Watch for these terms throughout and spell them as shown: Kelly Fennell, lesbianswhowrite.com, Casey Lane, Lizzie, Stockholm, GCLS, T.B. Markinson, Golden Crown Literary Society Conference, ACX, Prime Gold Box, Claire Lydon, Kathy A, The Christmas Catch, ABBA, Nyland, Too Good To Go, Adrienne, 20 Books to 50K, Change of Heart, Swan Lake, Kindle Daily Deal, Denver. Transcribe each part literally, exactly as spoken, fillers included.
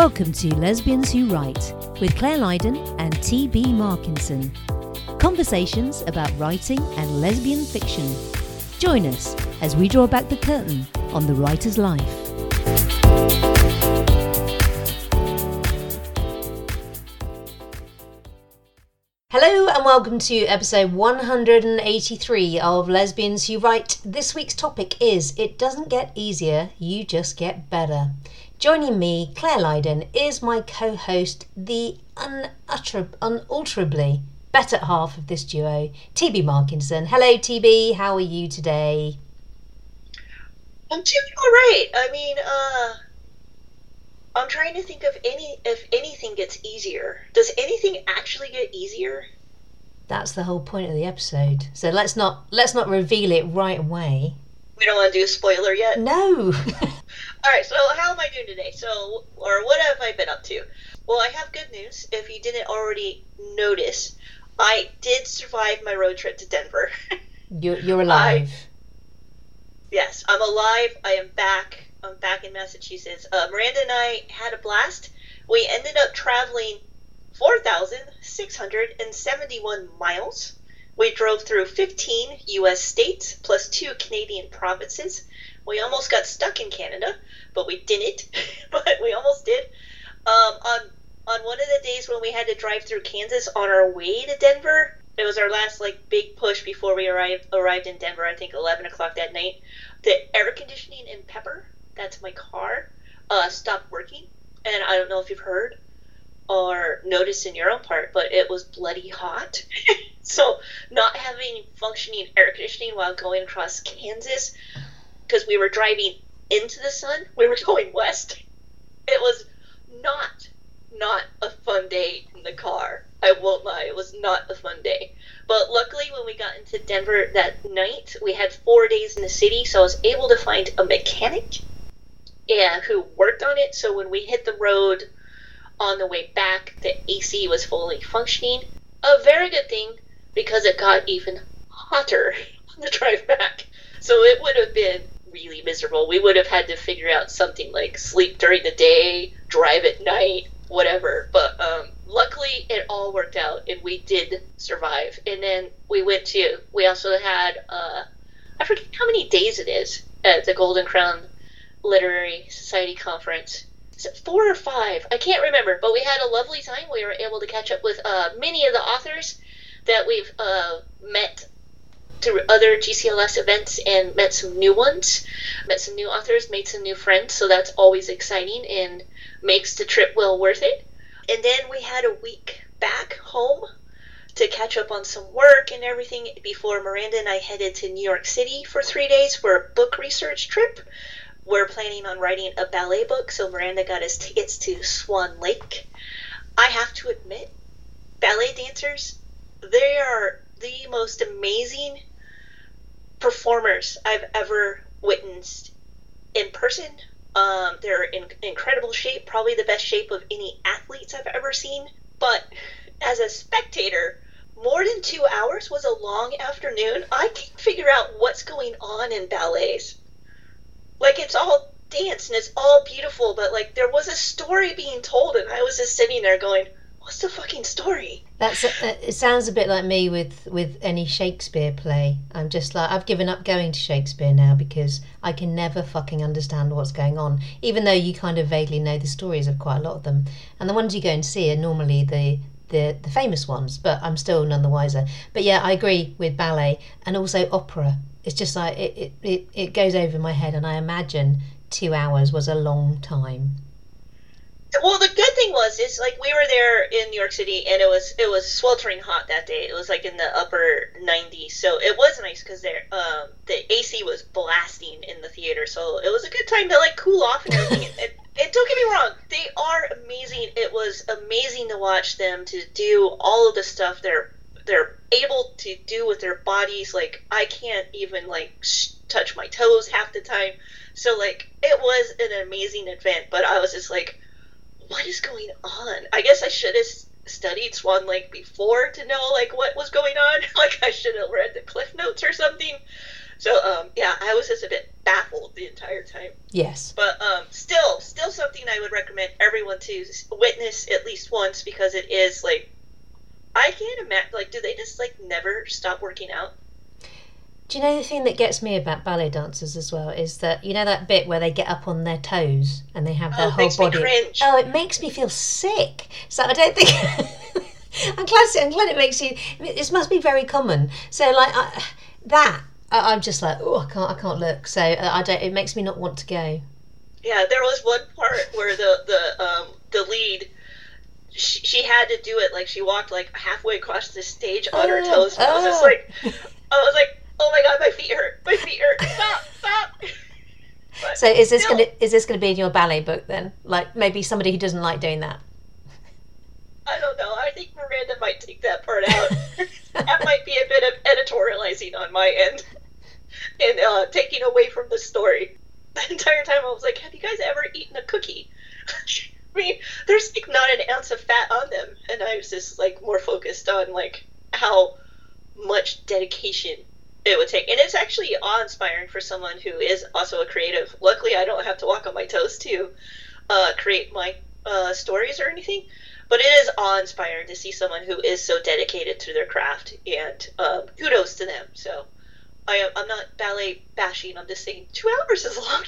Welcome to Lesbians Who Write with Claire Lydon and T B. Markinson. Conversations about writing and lesbian fiction. Join us as we draw back the curtain on the writer's life. Hello and welcome to episode one hundred eighty-three of Lesbians Who Write. This week's topic is It Doesn't Get Easier, You Just Get Better. Joining me, Claire Lydon, is my co-host, the unutter- unalterably better half of this duo, T B. Markinson. Hello, T B. How are you today? I'm doing all right. I mean, uh, I'm trying to think of any if anything gets easier. Does anything actually get easier? That's the whole point of the episode. So let's not let's not reveal it right away. We don't want to do a spoiler yet? No. All right, so how am I doing today? So, or what have I been up to? Well, I have good news. If you didn't already notice, I did survive my road trip to Denver. You're, you're alive. I, yes, I'm alive. I am back. I'm back in Massachusetts. Uh, Miranda and I had a blast. We ended up traveling four thousand six hundred seventy-one miles. We drove through fifteen U S states plus two Canadian provinces. We almost got stuck in Canada, but we didn't, but we almost did. Um, on on one of the days when we had to drive through Kansas on our way to Denver, it was our last like big push before we arrived arrived in Denver, I think eleven o'clock that night. The air conditioning in Pepper, that's my car, uh, stopped working. And I don't know if you've heard or noticed in your own part, but it was bloody hot. So not having functioning air conditioning while going across Kansas, because we were driving into the sun, we were going west. It was not, not a fun day in the car. I won't lie, it was not a fun day. But luckily when we got into Denver that night, we had four days in the city, so I was able to find a mechanic yeah, who worked on it. So when we hit the road on the way back, the A C was fully functioning. A very good thing, because it got even hotter on the drive back. So it would have been really miserable. We would have had to figure out something like sleep during the day, drive at night, whatever. But um, luckily, it all worked out, and we did survive. And then we went to, we also had, uh, I forget how many days it is at the Golden Crown Literary Society Conference. Is it four or five? I can't remember. But we had a lovely time. We were able to catch up with uh, many of the authors that we've uh, met through other G C L S events, and met some new ones, met some new authors, made some new friends, so that's always exciting and makes the trip well worth it. And then we had a week back home to catch up on some work and everything before Miranda and I headed to New York City for three days for a book research trip. We're planning on writing a ballet book, so Miranda got us tickets to Swan Lake. I have to admit, ballet dancers, they are the most amazing performers I've ever witnessed in person. Um, they're in incredible shape, probably the best shape of any athletes I've ever seen. But as a spectator, more than two hours was a long afternoon. I can't figure out what's going on in ballets. Like, it's all dance and it's all beautiful, but like there was a story being told and I was just sitting there going, what's the fucking story? That's a, it sounds a bit like me with, with any Shakespeare play. I'm just like, I've given up going to Shakespeare now because I can never fucking understand what's going on, even though you kind of vaguely know the stories of quite a lot of them. And the ones you go and see are normally the, the, the famous ones, but I'm still none the wiser. But yeah, I agree with ballet and also opera. It's just like it, it, it, it goes over my head, and I imagine two hours was a long time. Well, the good thing was, is like we were there in New York City, and it was it was sweltering hot that day. It was like in the upper nineties, so it was nice because there um, the A C was blasting in the theater, so it was a good time to like cool off and everything. and, and don't get me wrong, they are amazing. It was amazing to watch them to do all of the stuff they're they're able to do with their bodies. Like I can't even like sh- touch my toes half the time. So like it was an amazing event, but I was just like, what is going on? I guess I should have studied Swan Lake before to know, like, what was going on. Like, I should have read the Cliff Notes or something. So, um, yeah, I was just a bit baffled the entire time. Yes. But um, still, still something I would recommend everyone to witness at least once, because it is, like, I can't imagine, like, do they just, like, never stop working out? Do you know the thing that gets me about ballet dancers as well is that, you know, that bit where they get up on their toes and they have their oh, whole makes body. Me cringe. Oh, it makes me feel sick. So I don't think. I'm glad. I'm glad it makes you. It must be very common. So like I, that, I, I'm just like, oh, I can't. I can't look. So I don't. It makes me not want to go. Yeah, there was one part where the the um, the lead. She, she had to do it, like she walked like halfway across the stage on oh, her toes. And oh. I was just like, I was like. Oh my god, my feet hurt! My feet hurt! Stop! Stop! But so is this no. gonna is this gonna be in your ballet book then? Like maybe somebody who doesn't like doing that. I don't know. I think Miranda might take that part out. That might be a bit of editorializing on my end, and uh, taking away from the story. The entire time I was like, "Have you guys ever eaten a cookie?" I mean, there's like not an ounce of fat on them, and I was just like more focused on like how much dedication it would take. And it's actually awe-inspiring for someone who is also a creative. Luckily, I don't have to walk on my toes to uh, create my uh, stories or anything. But it is awe-inspiring to see someone who is so dedicated to their craft. And um, kudos to them. So I am, I'm not ballet bashing. I'm just saying two hours is long.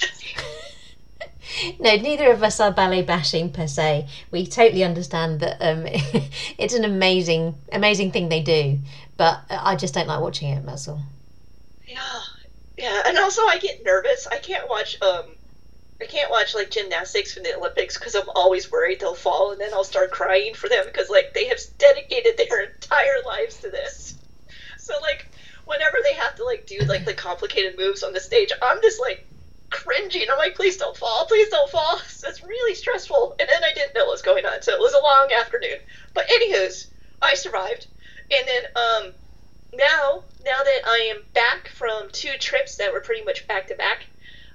No, neither of us are ballet bashing per se. We totally understand that um, it's an amazing, amazing thing they do. But I just don't like watching it, that's all. Yeah, yeah, and also I get nervous. I can't watch, um, I can't watch like gymnastics from the Olympics because I'm always worried they'll fall, and then I'll start crying for them because like they have dedicated their entire lives to this. So like whenever they have to like do like the complicated moves on the stage, I'm just like cringing. I'm like, please don't fall, please don't fall. So it's really stressful. And then I didn't know what was going on, so it was a long afternoon. But anywho's, I survived. And then um, now, now that I am back from two trips that were pretty much back to back,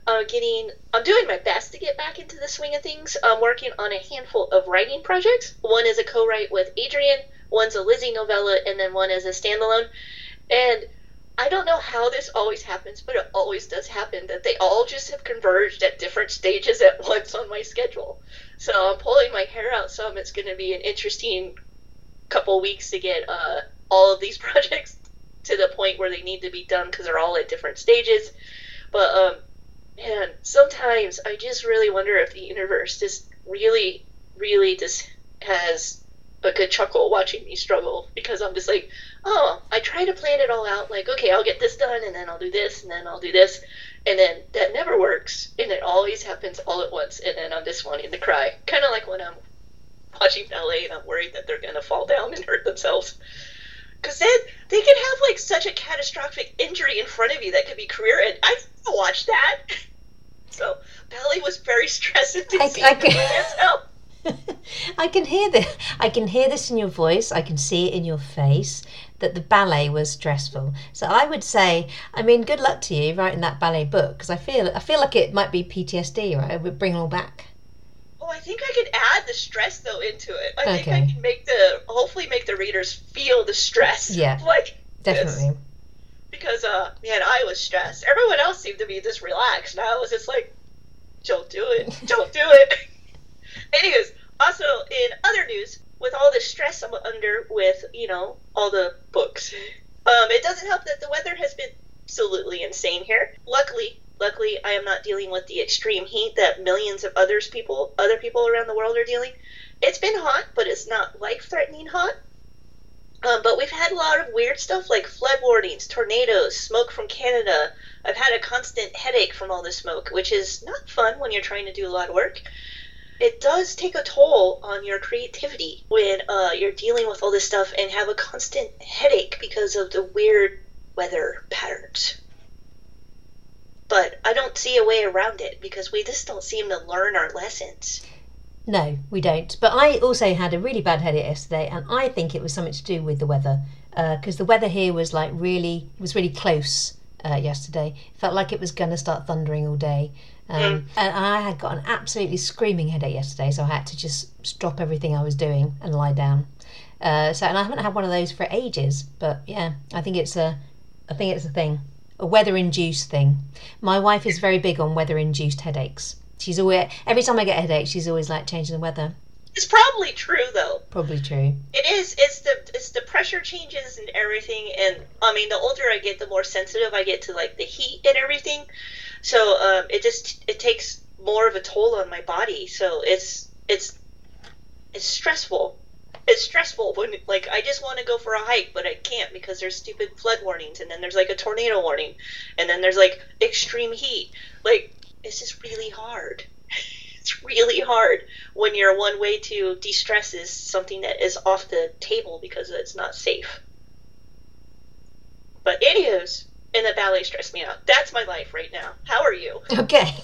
uh, getting, I'm doing my best to get back into the swing of things. I'm working on a handful of writing projects. One is a co-write with Adrienne, one's a Lizzie novella, and then one is a standalone. And I don't know how this always happens, but it always does happen that they all just have converged at different stages at once on my schedule. So I'm pulling my hair out some. It's going to be an interesting couple weeks to get uh, all of these projects to the point where they need to be done because they're all at different stages. But um, man, sometimes I just really wonder if the universe just really, really just has a good chuckle watching me struggle, because I'm just like, oh, I try to plan it all out. Like, okay, I'll get this done, and then I'll do this, and then I'll do this, and then that never works, and it always happens all at once, and then I'm just wanting to cry, kind of like when I'm watching ballet and I'm worried that they're going to fall down and hurt themselves. Because then they can have like such a catastrophic injury in front of you that could be career end. I didn't watch that. So ballet was very stressing to I, see I can, I can hear this. I can hear this in your voice. I can see it in your face that the ballet was stressful. So I would say, I mean, good luck to you writing that ballet book, because I feel, I feel like it might be P T S D, right? It would bring it all back. Oh, I think I could add the stress though into it. I okay. think I can make the hopefully make the readers feel the stress. Yeah, like definitely. This. Because uh, man, I was stressed. Everyone else seemed to be just relaxed, and I was just like, "Don't do it! Don't do it!" Anyways, also in other news, with all the stress I'm under with you know all the books, um, it doesn't help that the weather has been absolutely insane here. Luckily. Luckily, I am not dealing with the extreme heat that millions of others people, other people around the world are dealing. It's been hot, but it's not life-threatening hot. Um, but we've had a lot of weird stuff like flood warnings, tornadoes, smoke from Canada. I've had a constant headache from all the smoke, which is not fun when you're trying to do a lot of work. It does take a toll on your creativity when uh, you're dealing with all this stuff and have a constant headache because of the weird weather patterns. But I don't see a way around it because we just don't seem to learn our lessons. No, we don't. But I also had a really bad headache yesterday, and I think it was something to do with the weather, because uh, the weather here was like really was really close uh, yesterday. It felt like it was going to start thundering all day. Um, mm. And I had got an absolutely screaming headache yesterday, so I had to just stop everything I was doing and lie down. Uh, so, and I haven't had one of those for ages. But yeah, I think it's a, I think it's a thing. a weather-induced thing. My wife is very big on weather-induced headaches. She's always, every time I get a headache, she's always like changing the weather. It's probably true, though. Probably true. It is. It's the it's the pressure changes and everything. And I mean, the older I get, the more sensitive I get to like the heat and everything. So um, it just it takes more of a toll on my body. So it's it's it's stressful. It's stressful when like I just want to go for a hike, but I can't because there's stupid flood warnings, and then there's like a tornado warning, and then there's like extreme heat. Like it's just really hard. It's really hard when your one way to de-stress is something that is off the table because it's not safe. But anywho's, and the ballet stressed me out. That's my life right now. How are you? Okay.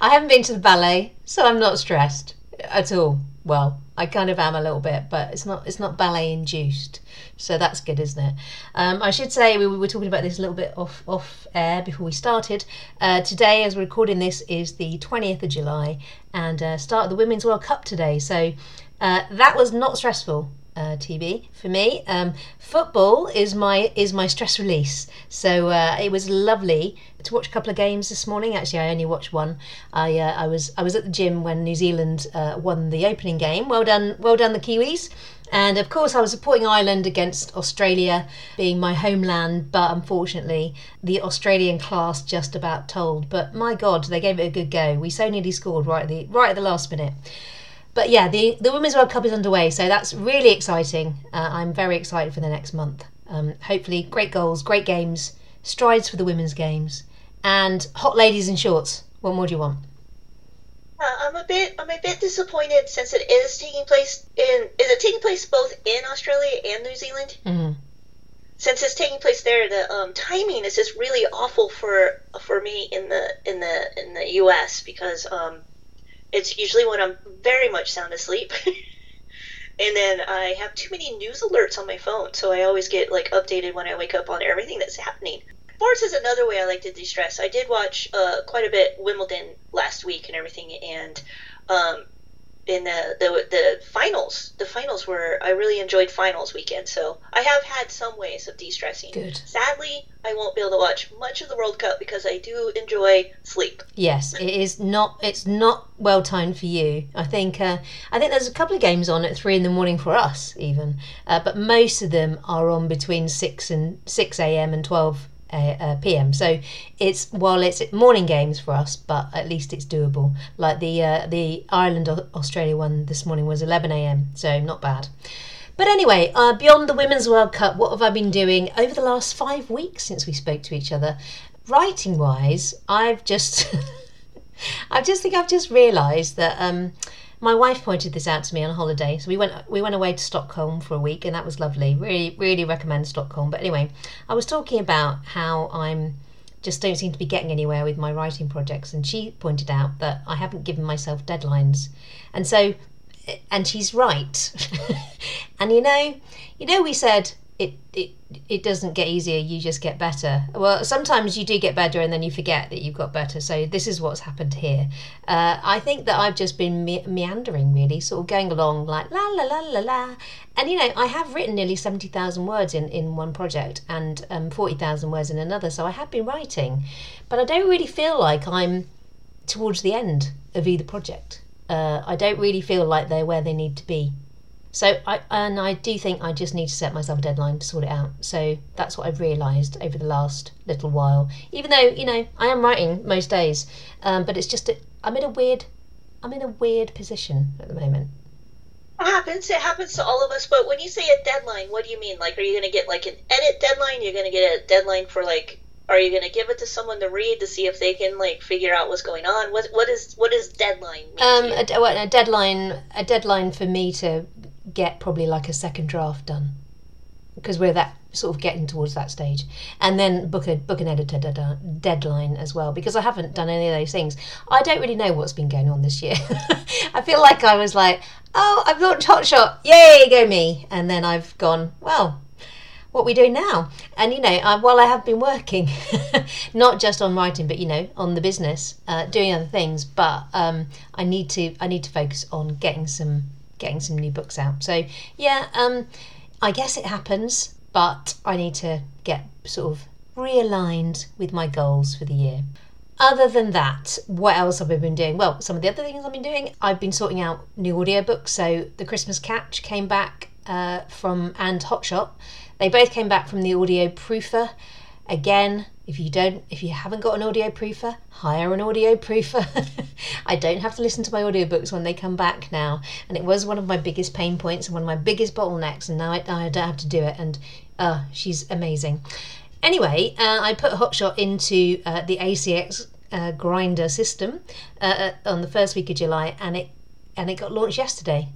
I haven't been to the ballet, so I'm not stressed at all. Well, I kind of am a little bit, but it's not it's not ballet induced. So that's good, isn't it? Um, I should say we, we were talking about this a little bit off off air before we started. Uh, today, as we're recording this, is the twentieth of July and uh, start of the Women's World Cup today. So uh, that was not stressful, uh, T B, for me. Um, football is my is my stress release. So uh, it was lovely to watch a couple of games this morning. Actually, I only watched one. I uh, I was I was at the gym when New Zealand uh, won the opening game. Well done, well done, the Kiwis. And of course I was supporting Ireland against Australia, being my homeland, but unfortunately the Australian class just about told. But my God, they gave it a good go. We so nearly scored right at the right at the last minute. But yeah, the, the Women's World Cup is underway, so that's really exciting. Uh, I'm very excited for the next month. Um, hopefully great goals, great games, strides for the women's games, and hot ladies in shorts. What more do you want? Uh, I'm a bit, I'm a bit disappointed since it is taking place in. Is it taking place both in Australia and New Zealand? Mm-hmm. Since it's taking place there, the um, timing is just really awful for for me in the in the in the U S because um, it's usually when I'm very much sound asleep, and then I have too many news alerts on my phone, so I always get like updated when I wake up on everything that's happening. Sports is another way I like to de-stress. I did watch uh, quite a bit Wimbledon last week and everything, and um, in the, the the finals, the finals were, I really enjoyed finals weekend, so I have had some ways of de-stressing. Good. Sadly, I won't be able to watch much of the World Cup because I do enjoy sleep. Yes, it is not, it's not well timed for you. I think uh, I think there's a couple of games on at three in the morning for us even, uh, but most of them are on between six and six a.m. and twelve Uh, uh, p m. So it's while it's morning games for us, but at least it's doable. Like the uh, the Ireland Australia one this morning was eleven a.m. So not bad. But anyway, uh, beyond the Women's World Cup, what have I been doing over the last five weeks since we spoke to each other? Writing wise, I've just I just think I've just realised that. Um, My wife pointed this out to me on holiday. So we went we went away to Stockholm for a week, and that was lovely. Really, really recommend Stockholm. But anyway, I was talking about how I'm just don't seem to be getting anywhere with my writing projects, and she pointed out that I haven't given myself deadlines. And so, and she's right. And you know, you know, we said it it it doesn't get easier. You just get better. Well, sometimes you do get better, and then you forget that you've got better. So this is what's happened here. Uh, I think that I've just been me- meandering, really, sort of going along like la la la la la. And you know, I have written nearly seventy thousand words in, in one project, and um, forty thousand words in another. So I have been writing, but I don't really feel like I'm towards the end of either project. Uh, I don't really feel like they're where they need to be. So, I and I do think I just need to set myself a deadline to sort it out. So that's what I've realised over the last little while. Even though, you know, I am writing most days, um, but it's just a, I'm in a weird, I'm in a weird position at the moment. It happens. It happens to all of us. But when you say a deadline, what do you mean? Like, are you going to get like an edit deadline? You're going to get a deadline for like, are you going to give it to someone to read to see if they can like figure out what's going on? What what is what is deadline mean? Um, a, a deadline, a deadline for me to get probably like a second draft done, because we're that sort of getting towards that stage, and then book a book an editor deadline as well, because I haven't done any of those things. I don't really know what's been going on this year. I feel like I was like, oh, I've launched Hot Shot, yay, go me, and then I've gone, well, what are we doing now? And you know, I, while I have been working, not just on writing, but you know, on the business, uh, doing other things, but um, I need to I need to focus on getting some. getting some new books out. So yeah, um I guess it happens, but I need to get sort of realigned with my goals for the year. Other than that, what else have I been doing? Well, some of the other things I've been doing, I've been sorting out new audiobooks. So The Christmas Catch came back uh, from, and Hot Shot. They both came back from the audio proofer. Again, if you don't, if you haven't got an audio proofer, hire an audio proofer. I don't have to listen to my audiobooks when they come back now. And it was one of my biggest pain points and one of my biggest bottlenecks. And now I, I don't have to do it. And uh, she's amazing. Anyway, uh, I put Hot Shot into uh, the A C X uh, grinder system uh, on the first week of July, and it and it got launched yesterday,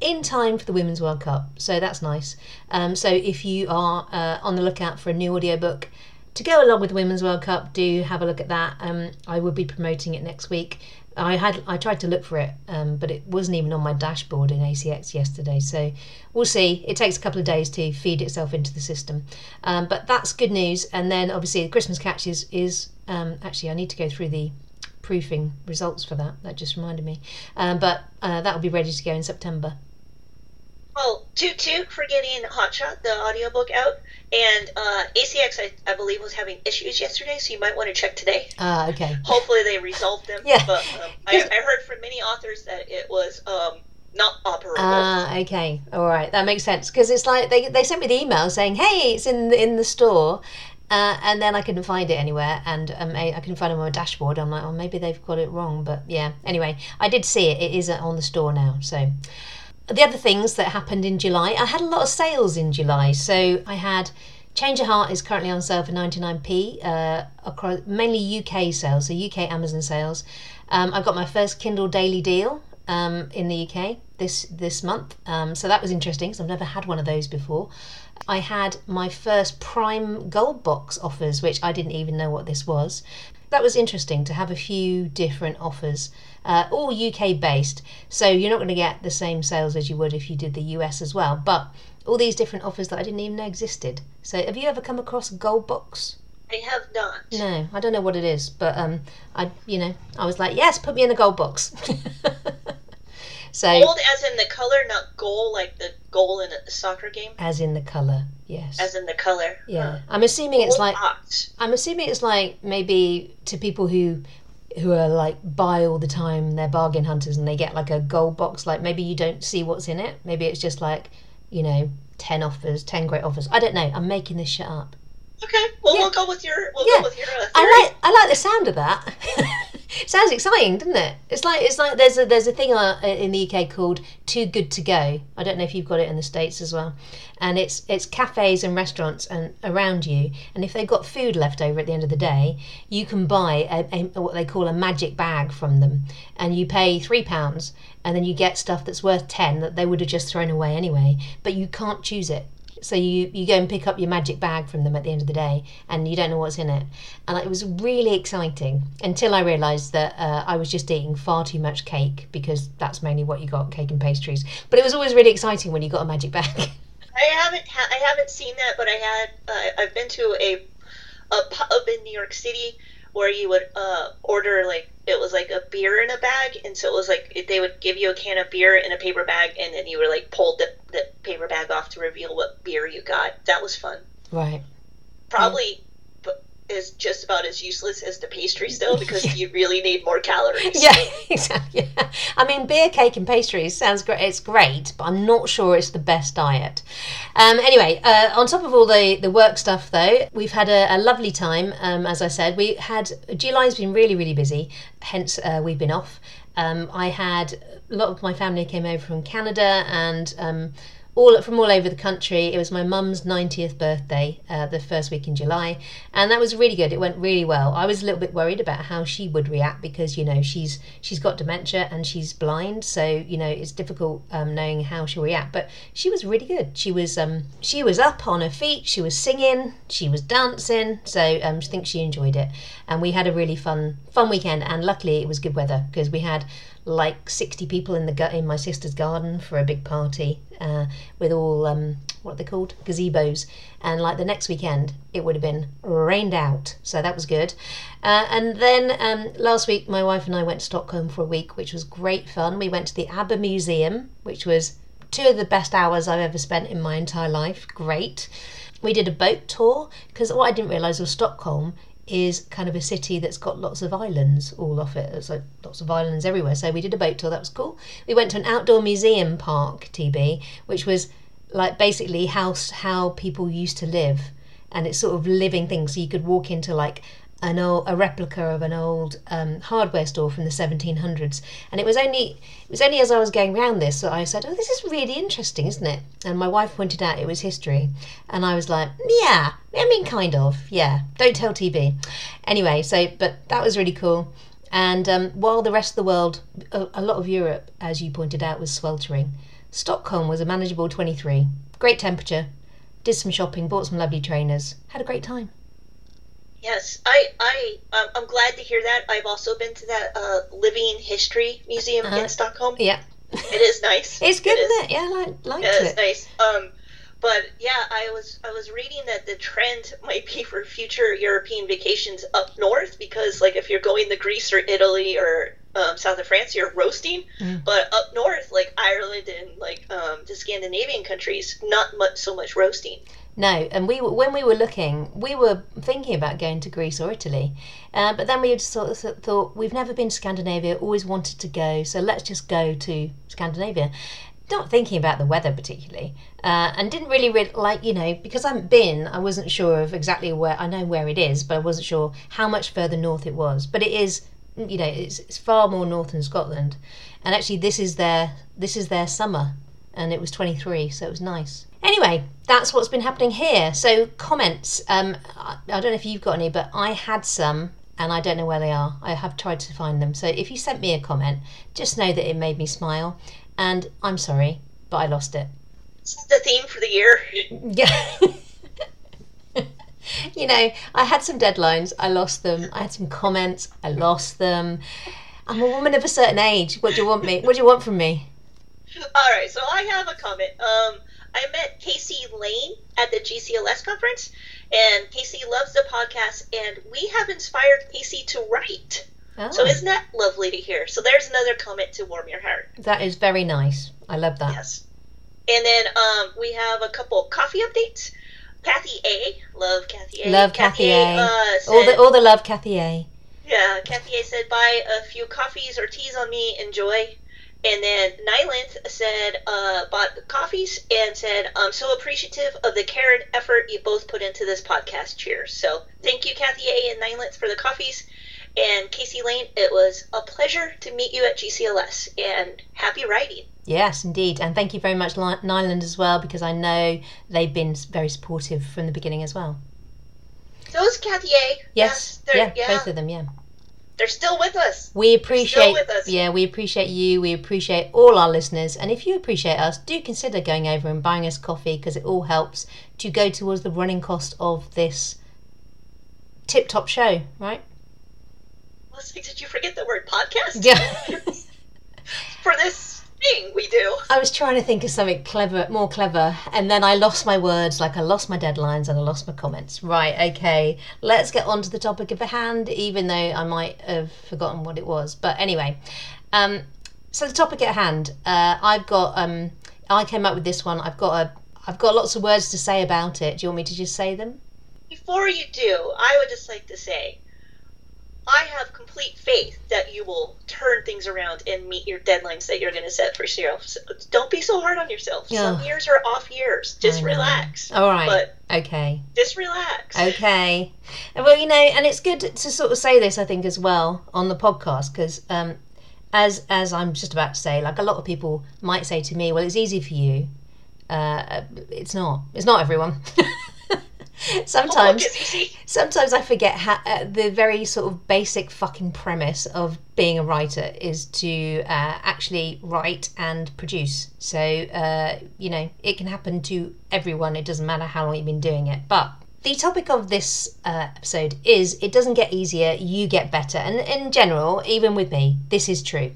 in time for the Women's World Cup. So that's nice. Um, so if you are uh, on the lookout for a new audiobook to go along with the Women's World Cup, do have a look at that. Um, I will be promoting it next week. I had I tried to look for it, um, but it wasn't even on my dashboard in A C X yesterday. So we'll see. It takes a couple of days to feed itself into the system. Um, but that's good news. And then obviously the Christmas Catch is, is um, actually I need to go through the proofing results for that. That just reminded me. Um, but uh, that will be ready to go in September. Well, toot toot for getting Hot Shot, the audiobook, out. And uh, A C X, I, I believe, was having issues yesterday, so you might want to check today. Ah, uh, okay. Hopefully they resolved them. Yeah. But um, I, I heard from many authors that it was um, not operable. Ah, uh, okay. All right. That makes sense. Because it's like they, they sent me the email saying, hey, it's in the, in the store. Uh, and then I couldn't find it anywhere, and um, I, I couldn't find it on my dashboard. I'm like, oh, maybe they've got it wrong. But yeah, anyway, I did see it. It is on the store now, so... The other things that happened in July, I had a lot of sales in July. So I had Change of Heart is currently on sale for ninety-nine p, uh, across mainly U K sales, so U K Amazon sales. Um, I got my first Kindle Daily Deal um, in the U K this this month. Um, so that was interesting because I've never had one of those before. I had my first Prime Gold Box offers, which I didn't even know what this was. That was interesting to have a few different offers, uh, all U K based. So you're not going to get the same sales as you would if you did the U S as well. But all these different offers that I didn't even know existed. So have you ever come across a gold box? I have not. No, I don't know what it is, but um, I, you know, I was like, yes, put me in a gold box. So gold as in the color, not goal like the goal in a soccer game. As in the color, yes. As in the color. Yeah, uh, I'm assuming it's like box. I'm assuming it's like maybe to people who who are like buy all the time. They're bargain hunters and they get like a gold box. Like maybe you don't see what's in it. Maybe it's just like, you know, ten offers, ten great offers. I don't know. I'm making this shit up. Okay, well yeah. we'll go with your we'll yeah. go with your. Uh, I like I like the sound of that. It sounds exciting, doesn't it? It's like it's like there's a there's a thing in the U K called Too Good To Go. I don't know if you've got it in the States as well. And it's it's cafes and restaurants and around you. And if they've got food left over at the end of the day, you can buy a, a what they call a magic bag from them. And you pay three pounds, and then you get stuff that's worth ten that they would have just thrown away anyway. But you can't choose it. So you, you go and pick up your magic bag from them at the end of the day and you don't know what's in it. And it was really exciting until I realised that uh, I was just eating far too much cake because that's mainly what you got, cake and pastries. But it was always really exciting when you got a magic bag. I haven't ha- I haven't seen that, but I had uh, I've been to a, a pub in New York City where you would uh, order like, it was like a beer in a bag, and so it was like they would give you a can of beer in a paper bag, and then you were like pulled the, the paper bag off to reveal what beer you got. That was fun. Right. Probably yeah. is just about as useless as the pastries though, because yeah. you really need more calories. Yeah, exactly. Yeah. I mean, beer, cake, and pastries sounds great. It's great, but I'm not sure it's the best diet. Um, anyway, uh, on top of all the, the work stuff, though, we've had a, a lovely time. Um, as I said, we had July's been really, really busy. Hence, uh, we've been off. Um, I had a lot of my family came over from Canada and um, all from all over the country. It was my mum's ninetieth birthday, uh, the first week in July, and that was really good. It went really well. I was a little bit worried about how she would react because, you know, she's she's got dementia and she's blind, so you know it's difficult um, knowing how she'll react. But she was really good. She was um, she was up on her feet. She was singing. She was dancing. So um, I think she enjoyed it, and we had a really fun fun weekend. And luckily, it was good weather because we had like sixty people in the in my sister's garden for a big party uh, with all um, what are they called, gazebos, and like the next weekend it would have been rained out, so that was good. Uh, and then um, last week my wife and I went to Stockholm for a week, which was great fun. We went to the ABBA Museum, which was two of the best hours I've ever spent in my entire life. Great. We did a boat tour, because what I didn't realise was Stockholm is kind of a city that's got lots of islands all off it. It's like lots of islands everywhere. So we did a boat tour, that was cool. We went to an outdoor museum park, T B, which was like basically how, how people used to live. And it's sort of living things. So you could walk into like an old, a replica of an old um, hardware store from the seventeen hundreds. And it was only it was only as I was going round this that I said, oh, this is really interesting, isn't it? And my wife pointed out it was history. And I was like, yeah, I mean, kind of, yeah. Don't tell T B. Anyway, so, but that was really cool. And um, while the rest of the world, a, a lot of Europe, as you pointed out, was sweltering, Stockholm was a manageable twenty-three. Great temperature. Did some shopping, bought some lovely trainers, had a great time. Yes, I, I, um, I'm glad to hear that. I've also been to that uh, Living History Museum uh-huh. in Stockholm. Yeah. It is nice. It's good, it isn't is. It? Yeah, I like, liked yeah, it. It's nice. Um, but yeah, I was I was reading that the trend might be for future European vacations up north, because like if you're going to Greece or Italy or um, south of France, you're roasting. Mm. But up north, like Ireland and like um, the Scandinavian countries, not much so much roasting. No, and we when we were looking, we were thinking about going to Greece or Italy, uh, but then we sort of thought, we've never been to Scandinavia, always wanted to go, so let's just go to Scandinavia. Not thinking about the weather particularly, uh, and didn't really, really, like, you know, because I haven't been, I wasn't sure of exactly where, I know where it is, but I wasn't sure how much further north it was. But it is, you know, it's, it's far more north than Scotland, and actually this is their this is their summer, and it was twenty-three, so it was nice. Anyway, that's what's been happening here. So comments, um, I don't know if you've got any, but I had some and I don't know where they are. I have tried to find them. So if you sent me a comment, just know that it made me smile. And I'm sorry, but I lost it. It's the theme for the year. Yeah. You know, I had some deadlines. I lost them. I had some comments. I lost them. I'm a woman of a certain age. What do you want me? What do you want from me? All right. So I have a comment. Um. I met Casey Lane at the G C L S conference, and Casey loves the podcast, and we have inspired Casey to write. Oh. So isn't that lovely to hear? So there's another comment to warm your heart. That is very nice. I love that. Yes. And then um, we have a couple coffee updates. Kathy A. Love Kathy A. Love Kathy, Kathy A. A uh, said, all, the, all the love, Kathy A. Yeah, Kathy A said, buy a few coffees or teas on me. Enjoy. And then Nyland said, uh, bought coffees and said, I'm so appreciative of the care and effort you both put into this podcast. Cheers. So thank you, Kathy A and Nyland, for the coffees. And Casey Lane, it was a pleasure to meet you at G C L S, and happy writing. Yes, indeed. And thank you very much, Nyland, as well, because I know they've been very supportive from the beginning as well. Those Kathy A. Yes. Yeah, yeah, both of them, yeah. They're still with us. We appreciate with us. Yeah, we appreciate you. We appreciate all our listeners. And if you appreciate us, do consider going over and buying us coffee, because it all helps to go towards the running cost of this tip-top show, right? Leslie, did you forget the word podcast? Yeah. For this thing we do. I was trying to think of something clever, more clever, and then I lost my words, like I lost my deadlines and I lost my comments. Right, okay, let's get on to the topic of the hand, even though I might have forgotten what it was. But anyway, um, so the topic at hand, uh, I've got, um, I came up with this one. I've got a, I've got lots of words to say about it. Do you want me to just say them? Before you do, I would just like to say, I have complete faith that you will turn things around and meet your deadlines that you're going to set for yourself. So don't be so hard on yourself. Oh. Some years are off years. Just relax. All right. But okay. Just relax. Okay. Well, you know, and it's good to sort of say this, I think, as well on the podcast, because um, as as I'm just about to say, like a lot of people might say to me, well, it's easy for you. Uh, it's not. It's not everyone. Sometimes, sometimes I forget how, uh, the very sort of basic fucking premise of being a writer is to uh, actually write and produce. So, uh, you know, it can happen to everyone. It doesn't matter how long you've been doing it. But the topic of this uh, episode is, it doesn't get easier, you get better. And in general, even with me, this is true.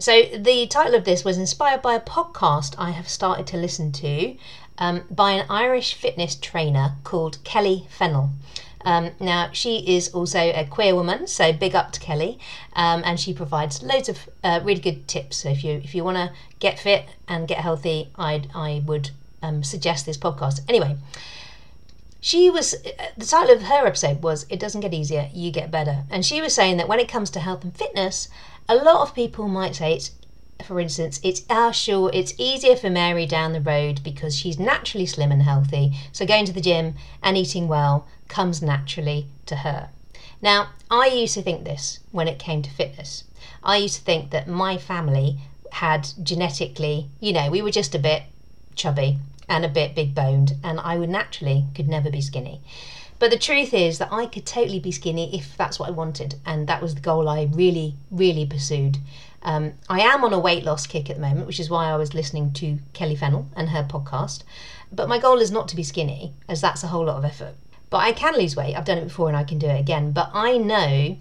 So the title of this was inspired by a podcast I have started to listen to. Um, by an Irish fitness trainer called Kelly Fennell. Um, now, she is also a queer woman, so big up to Kelly, um, and she provides loads of uh, really good tips. So if you if you want to get fit and get healthy, I'd, I would um, suggest this podcast. Anyway, She was, the title of her episode was "It Doesn't Get Easier, You Get Better," and she was saying that when it comes to health and fitness, a lot of people might say it's, for instance, it's ah sure it's easier for Mary down the road because she's naturally slim and healthy, so going to the gym and eating well comes naturally to her. Now, I used to think this when it came to fitness. I used to think that my family had genetically, you know, we were just a bit chubby and a bit big boned, and I would naturally could never be skinny. But the truth is that I could totally be skinny if that's what I wanted, and that was the goal I really, really pursued. Um, I am on a weight loss kick at the moment, which is why I was listening to Kelly Fennell and her podcast. But my goal is not to be skinny, as that's a whole lot of effort. But I can lose weight. I've done it before and I can do it again. But I know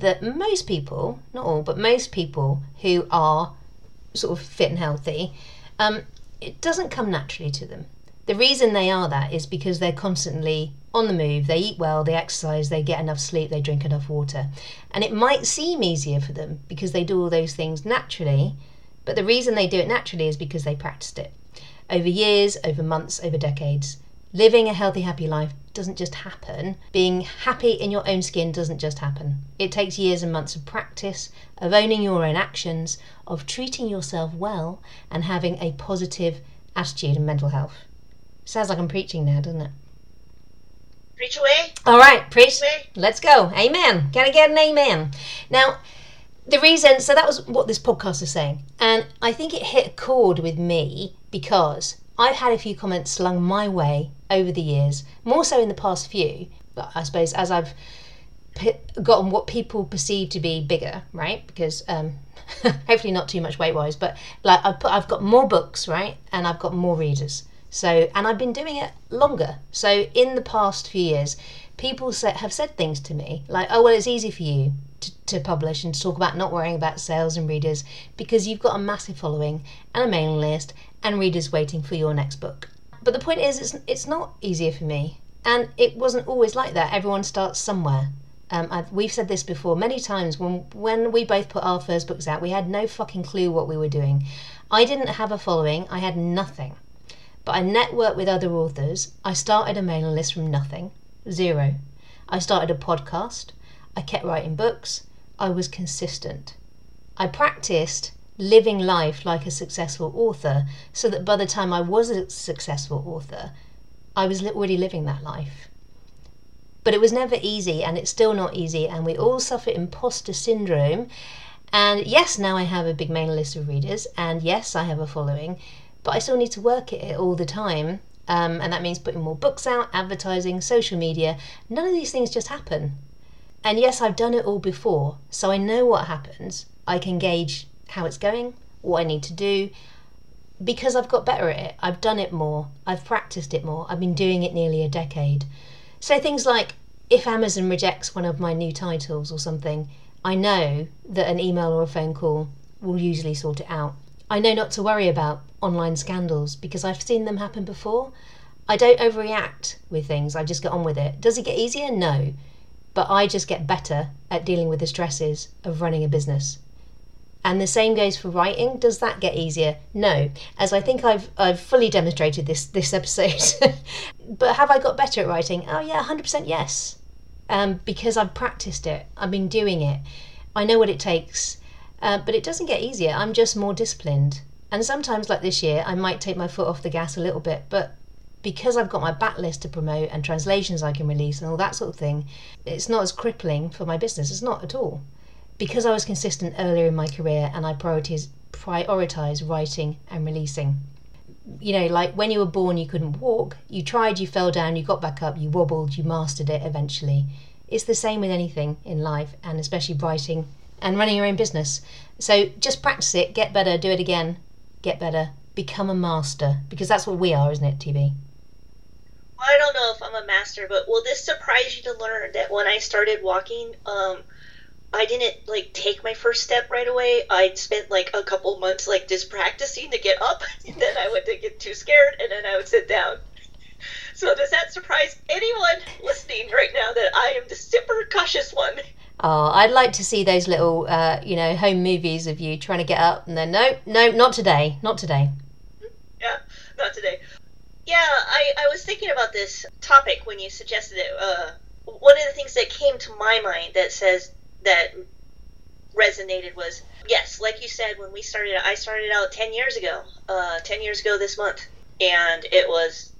that most people, not all, but most people who are sort of fit and healthy, um, it doesn't come naturally to them. The reason they are that is because they're constantly on the move, they eat well, they exercise, they get enough sleep, they drink enough water. And it might seem easier for them because they do all those things naturally, but the reason they do it naturally is because they practiced it. Over years, over months, over decades. Living a healthy, happy life doesn't just happen. Being happy in your own skin doesn't just happen. It takes years and months of practice, of owning your own actions, of treating yourself well, and having a positive attitude and mental health. Sounds like I'm preaching now, doesn't it? Preach away. All right, preach. Away. Let's go. Amen. Can I get an amen? Now, the reason, so that was what this podcast is saying. And I think it hit a chord with me because I've had a few comments slung my way over the years, more so in the past few, but I suppose as I've p- gotten what people perceive to be bigger, right? Because um, hopefully not too much weight-wise, but like I've, put, I've got more books, right? And I've got more readers. So, and I've been doing it longer. So in the past few years, people say, have said things to me like, oh, well, it's easy for you to, to publish and to talk about not worrying about sales and readers because you've got a massive following and a mailing list and readers waiting for your next book. But the point is, it's, it's not easier for me. And it wasn't always like that. Everyone starts somewhere. Um, I've, we've said this before many times. When when we both put our first books out, we had no fucking clue what we were doing. I didn't have a following. I had nothing. But I networked with other authors. I started a mailing list from nothing. Zero. I started a podcast. I kept writing books. I was consistent. I practiced living life like a successful author so that by the time I was a successful author, I was already living that life. But it was never easy, and it's still not easy, and we all suffer imposter syndrome. And yes, now I have a big mailing list of readers, and yes, I have a following, but I still need to work at it all the time. Um, and that means putting more books out, advertising, social media. None of these things just happen. And yes, I've done it all before, so I know what happens. I can gauge how it's going, what I need to do, because I've got better at it. I've done it more. I've practiced it more. I've been doing it nearly a decade. So things like if Amazon rejects one of my new titles or something, I know that an email or a phone call will usually sort it out. I know not to worry about online scandals because I've seen them happen before. I don't overreact with things. I just get on with it. Does it get easier? No. But I just get better at dealing with the stresses of running a business. And the same goes for writing. Does that get easier? No. As I think I've I've fully demonstrated this this episode. But have I got better at writing? Oh yeah, one hundred percent yes. Um, because I've practiced it. I've been doing it. I know what it takes. Uh, but it doesn't get easier. I'm just more disciplined. And sometimes, like this year, I might take my foot off the gas a little bit, but because I've got my backlist to promote and translations I can release and all that sort of thing, it's not as crippling for my business. It's not at all. Because I was consistent earlier in my career and I prioritize, prioritize writing and releasing. You know, like when you were born, you couldn't walk. You tried, you fell down, you got back up, you wobbled, you mastered it eventually. It's the same with anything in life, and especially writing and running your own business. So just practice it, get better, do it again, get better, become a master, because that's what we are, isn't it, T B? Well, I don't know if I'm a master, but will this surprise you to learn that when I started walking, um, I didn't like take my first step right away. I'd spent like a couple months like just practicing to get up, and then I would get too scared, and then I would sit down. So does that surprise anyone listening right now that I am the super cautious one? Oh, I'd like to see those little, uh, you know, home movies of you trying to get up and then, no, no, not today, not today. Yeah, not today. Yeah, I, I was thinking about this topic when you suggested it. Uh, one of the things that came to my mind that says that resonated was, yes, like you said, when we started, I started out ten years ago, uh, ten years ago this month, and it was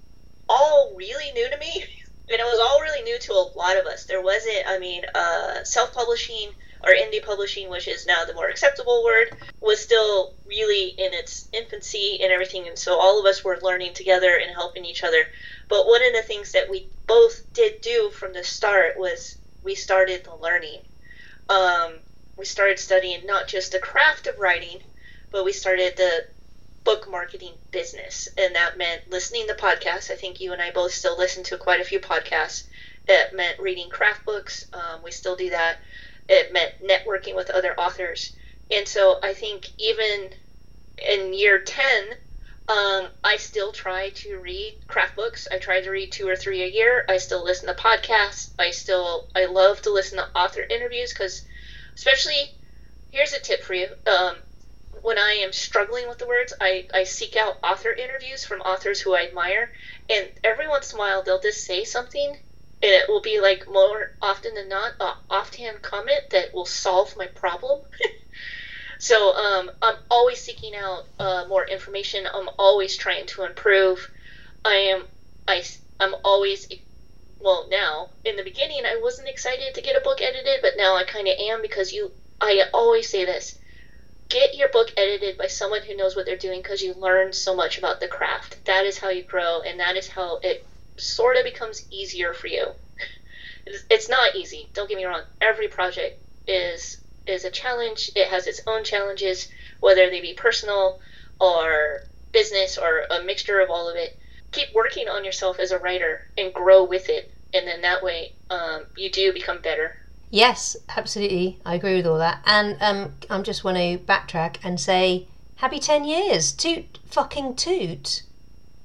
all really new to me, and it was all really new to a lot of us. There wasn't, I mean, uh, self-publishing or indie publishing, which is now the more acceptable word, was still really in its infancy and everything, and so all of us were learning together and helping each other. But one of the things that we both did do from the start was we started the learning. Um, we started studying not just the craft of writing, but we started the book marketing business, and that meant listening to podcasts. I think you and I both still listen to quite a few podcasts. It meant reading craft books. Um, we still do that. It meant networking with other authors. And so I think even in year ten, um, I still try to read craft books. I try to read two or three a year. I still listen to podcasts. I still, I love to listen to author interviews because especially, here's a tip for you. Um, when I am struggling with the words, I, I seek out author interviews from authors who I admire. And every once in a while, they'll just say something. And it will be like more often than not an offhand comment that will solve my problem. So um, I'm always seeking out uh, more information. I'm always trying to improve. I am, I, I'm always, well now, in the beginning I wasn't excited to get a book edited, but now I kind of am because you, I always say this, get your book edited by someone who knows what they're doing because you learn so much about the craft. That is how you grow and that is how it sort of becomes easier for you. It's not easy, don't get me wrong. Every project is is a challenge. It has its own challenges, whether they be personal or business or a mixture of all of it. Keep working on yourself as a writer and grow with it, and then that way um, you do become better. Yes, absolutely, I agree with all that. And um, I'm just want to backtrack and say happy ten years, toot fucking toot.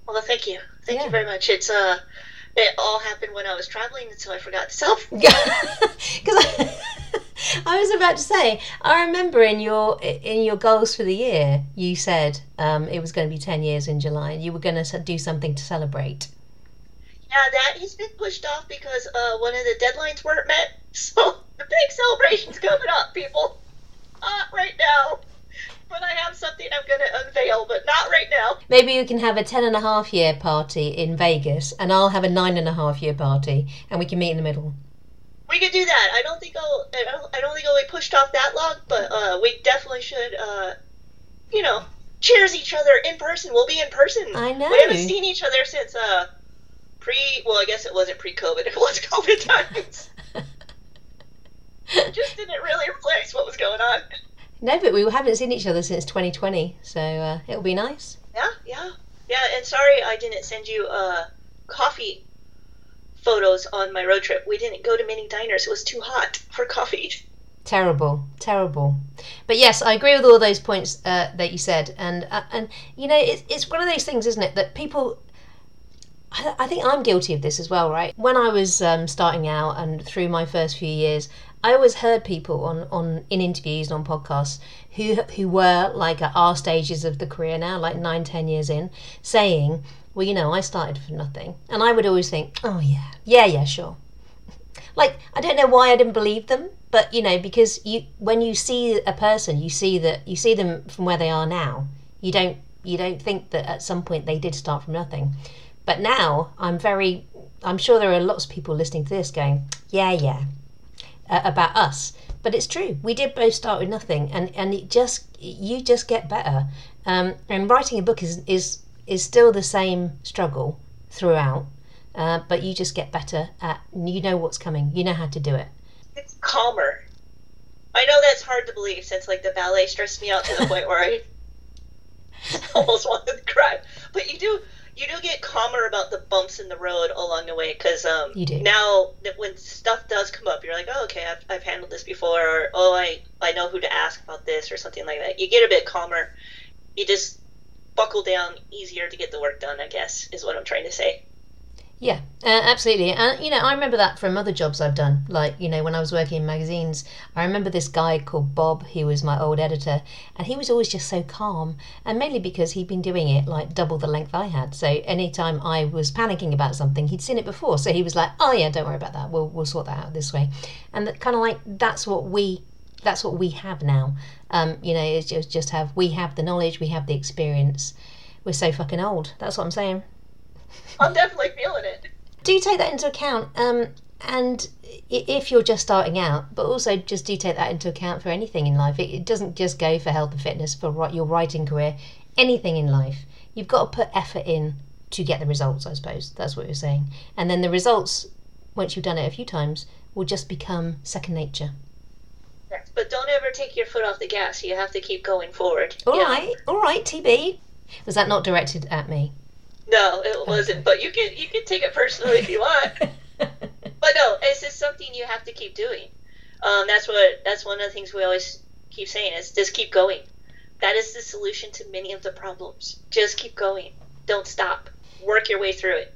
Well, thank you. Thank yeah. you very much. It's uh, it all happened when I was traveling, and so I forgot to self. Because I, I was about to say, I remember in your in your goals for the year, you said um, it was going to be ten years in July, and you were going to do something to celebrate. Yeah, that has been pushed off because uh, one of the deadlines weren't met. So the big celebration's coming up, people. Not right now. But I have something I'm going to unveil, but not right now. Maybe you can have a ten and a half year party in Vegas, and I'll have a nine and a half year party, and we can meet in the middle. We could do that. I don't think I'll. I don't, I don't think I'll be pushed off that long, but uh, we definitely should. Uh, you know, cheers each other in person. We'll be in person. I know. We haven't seen each other since uh, pre. Well, I guess it wasn't pre-COVID. It was COVID times. It just didn't really replace what was going on. No, but we haven't seen each other since twenty twenty, so uh, it'll be nice. Yeah, yeah. Yeah, and sorry I didn't send you uh, coffee photos on my road trip. We didn't go to many diners. It was too hot for coffee. Terrible, terrible. But yes, I agree with all those points uh, that you said. And, uh, and you know, it, it's one of those things, isn't it, that people... I, I think I'm guilty of this as well, right? When I was um, starting out and through my first few years... I always heard people on, on in interviews and on podcasts who who were like at our stages of the career now, like nine, ten years in, saying, well, you know, I started from nothing. And I would always think, oh, yeah, yeah, yeah, sure. Like, I don't know why I didn't believe them, but, you know, because you when you see a person, you see that you see them from where they are now. You don't you don't think that at some point they did start from nothing. But now I'm very I'm sure there are lots of people listening to this going, yeah, yeah. Uh, about us, but it's true, we did both start with nothing, and and it just you just get better, um and writing a book is is is still the same struggle throughout, uh but you just get better at, you know what's coming, you know how to do it. It's calmer. I know that's hard to believe since like the ballet stressed me out to the point where I almost wanted to cry, but you do You do get calmer about the bumps in the road along the way, because um, now that when stuff does come up, you're like, oh, okay, I've, I've handled this before, or oh, I, I know who to ask about this, or something like that. You get a bit calmer. You just buckle down easier to get the work done, I guess, is what I'm trying to say. Yeah, uh, absolutely. And, you know, I remember that from other jobs I've done. Like, you know, when I was working in magazines, I remember this guy called Bob, he was my old editor, and he was always just so calm, and mainly because he'd been doing it like double the length I had. So anytime I was panicking about something, he'd seen it before. So he was like, oh yeah, don't worry about that. We'll we'll sort that out this way. And that kind of like, that's what we that's what we have now. Um, you know, it's just, just have, we have the knowledge, we have the experience. We're so fucking old. That's what I'm saying. I'm definitely feeling it. Do take that into account, um, and if you're just starting out, but also just do take that into account for anything in life. It, it doesn't just go for health and fitness, for your writing career, anything in life. You've got to put effort in to get the results, I suppose. That's what you're saying. And then the results, once you've done it a few times, will just become second nature. Yes, but don't ever take your foot off the gas. You have to keep going forward. All yeah. right, all right, T B. Was that not directed at me? No, it wasn't, but you can you can take it personally if you want. But no, it's just something you have to keep doing. Um, that's what that's one of the things we always keep saying is just keep going. That is the solution to many of the problems. Just keep going. Don't stop. Work your way through it.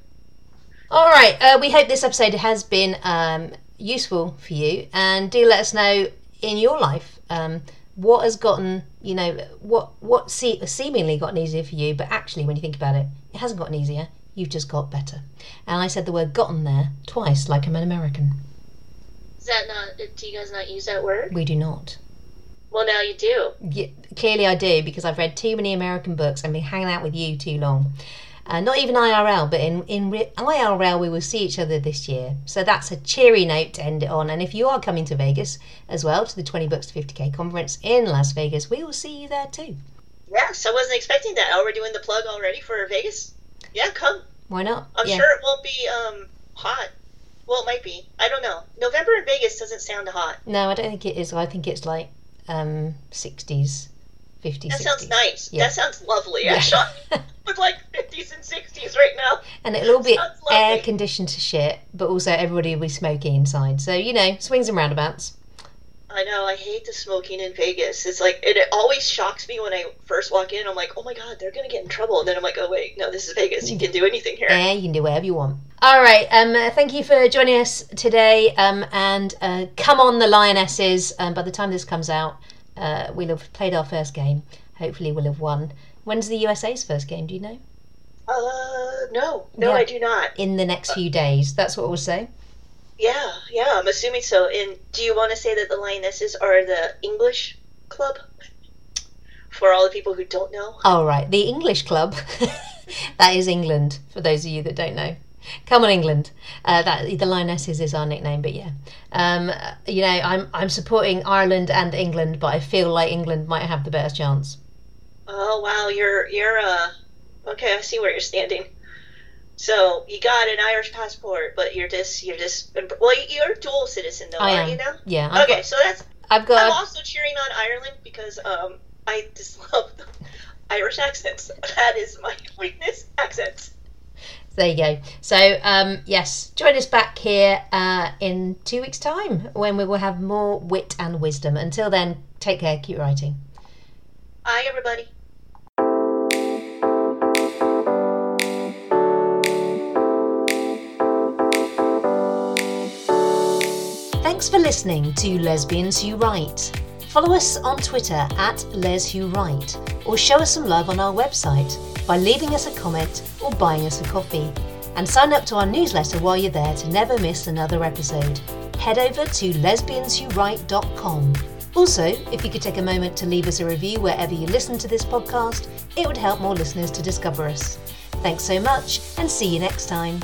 All right. Uh, we hope this episode has been um, useful for you, and do let us know in your life um, what has gotten, you know, what what se- seemingly gotten easier for you, but actually when you think about it, it hasn't gotten easier, you've just got better. And I said the word gotten there twice, like I'm an American. Is that not, do you guys not use that word? We do not. Well, now you do. Yeah, clearly I do, because I've read too many American books and been hanging out with you too long. Uh, not even I R L, but in, in I R L we will see each other this year. So that's a cheery note to end it on. And if you are coming to Vegas as well, to the twenty Books to fifty K conference in Las Vegas, we will see you there too. Yes, I wasn't expecting that. Oh, we're doing the plug already for Vegas? Yeah, come. Why not? I'm yeah. sure it won't be um, hot. Well, it might be. I don't know. November in Vegas doesn't sound hot. No, I don't think it is. I think it's like um, sixties, fifties, that sixties. Sounds nice. Yeah. That sounds lovely, actually. Yeah. With like fifties and sixties right now. And it'll all be air-conditioned to shit, but also everybody will be smoking inside. So, you know, swings and roundabouts. I know, I hate the smoking in Vegas. It's like, it, it always shocks me when I first walk in. I'm like, oh my God, they're going to get in trouble. And then I'm like, oh wait, no, this is Vegas. You can do anything here. Yeah, you can do whatever you want. All right, um, thank you for joining us today. Um, and uh, come on the Lionesses. Um, by the time this comes out, uh, we'll have played our first game. Hopefully we'll have won. When's the U S A's first game, do you know? Uh, no, no, yeah. I do not. In the next few days, that's what we'll say. Yeah, yeah, I'm assuming so. And do you want to say that the Lionesses are the English club? For all the people who don't know. Oh, right. The English club. That is England, for those of you that don't know. Come on, England. Uh, that the Lionesses is our nickname, but yeah. Um, you know, I'm I'm supporting Ireland and England, but I feel like England might have the better chance. Oh, wow. You're, you're uh... okay, I see where you're standing. So you got an Irish passport, but you're just you're just well, you're a dual citizen though, aren't you now? Yeah. I've okay, got, so that's I've got. I'm also cheering on Ireland because um I just love the Irish accents. That is my weakness, accents. There you go. So um yes, join us back here uh in two weeks' time when we will have more wit and wisdom. Until then, take care. Keep writing. Bye, everybody. Thanks for listening to Lesbians Who Write. Follow us on Twitter at Les Who Write, or show us some love on our website by leaving us a comment or buying us a coffee. And sign up to our newsletter while you're there to never miss another episode. Head over to lesbians who write dot com. Also, if you could take a moment to leave us a review wherever you listen to this podcast, it would help more listeners to discover us. Thanks so much, and see you next time.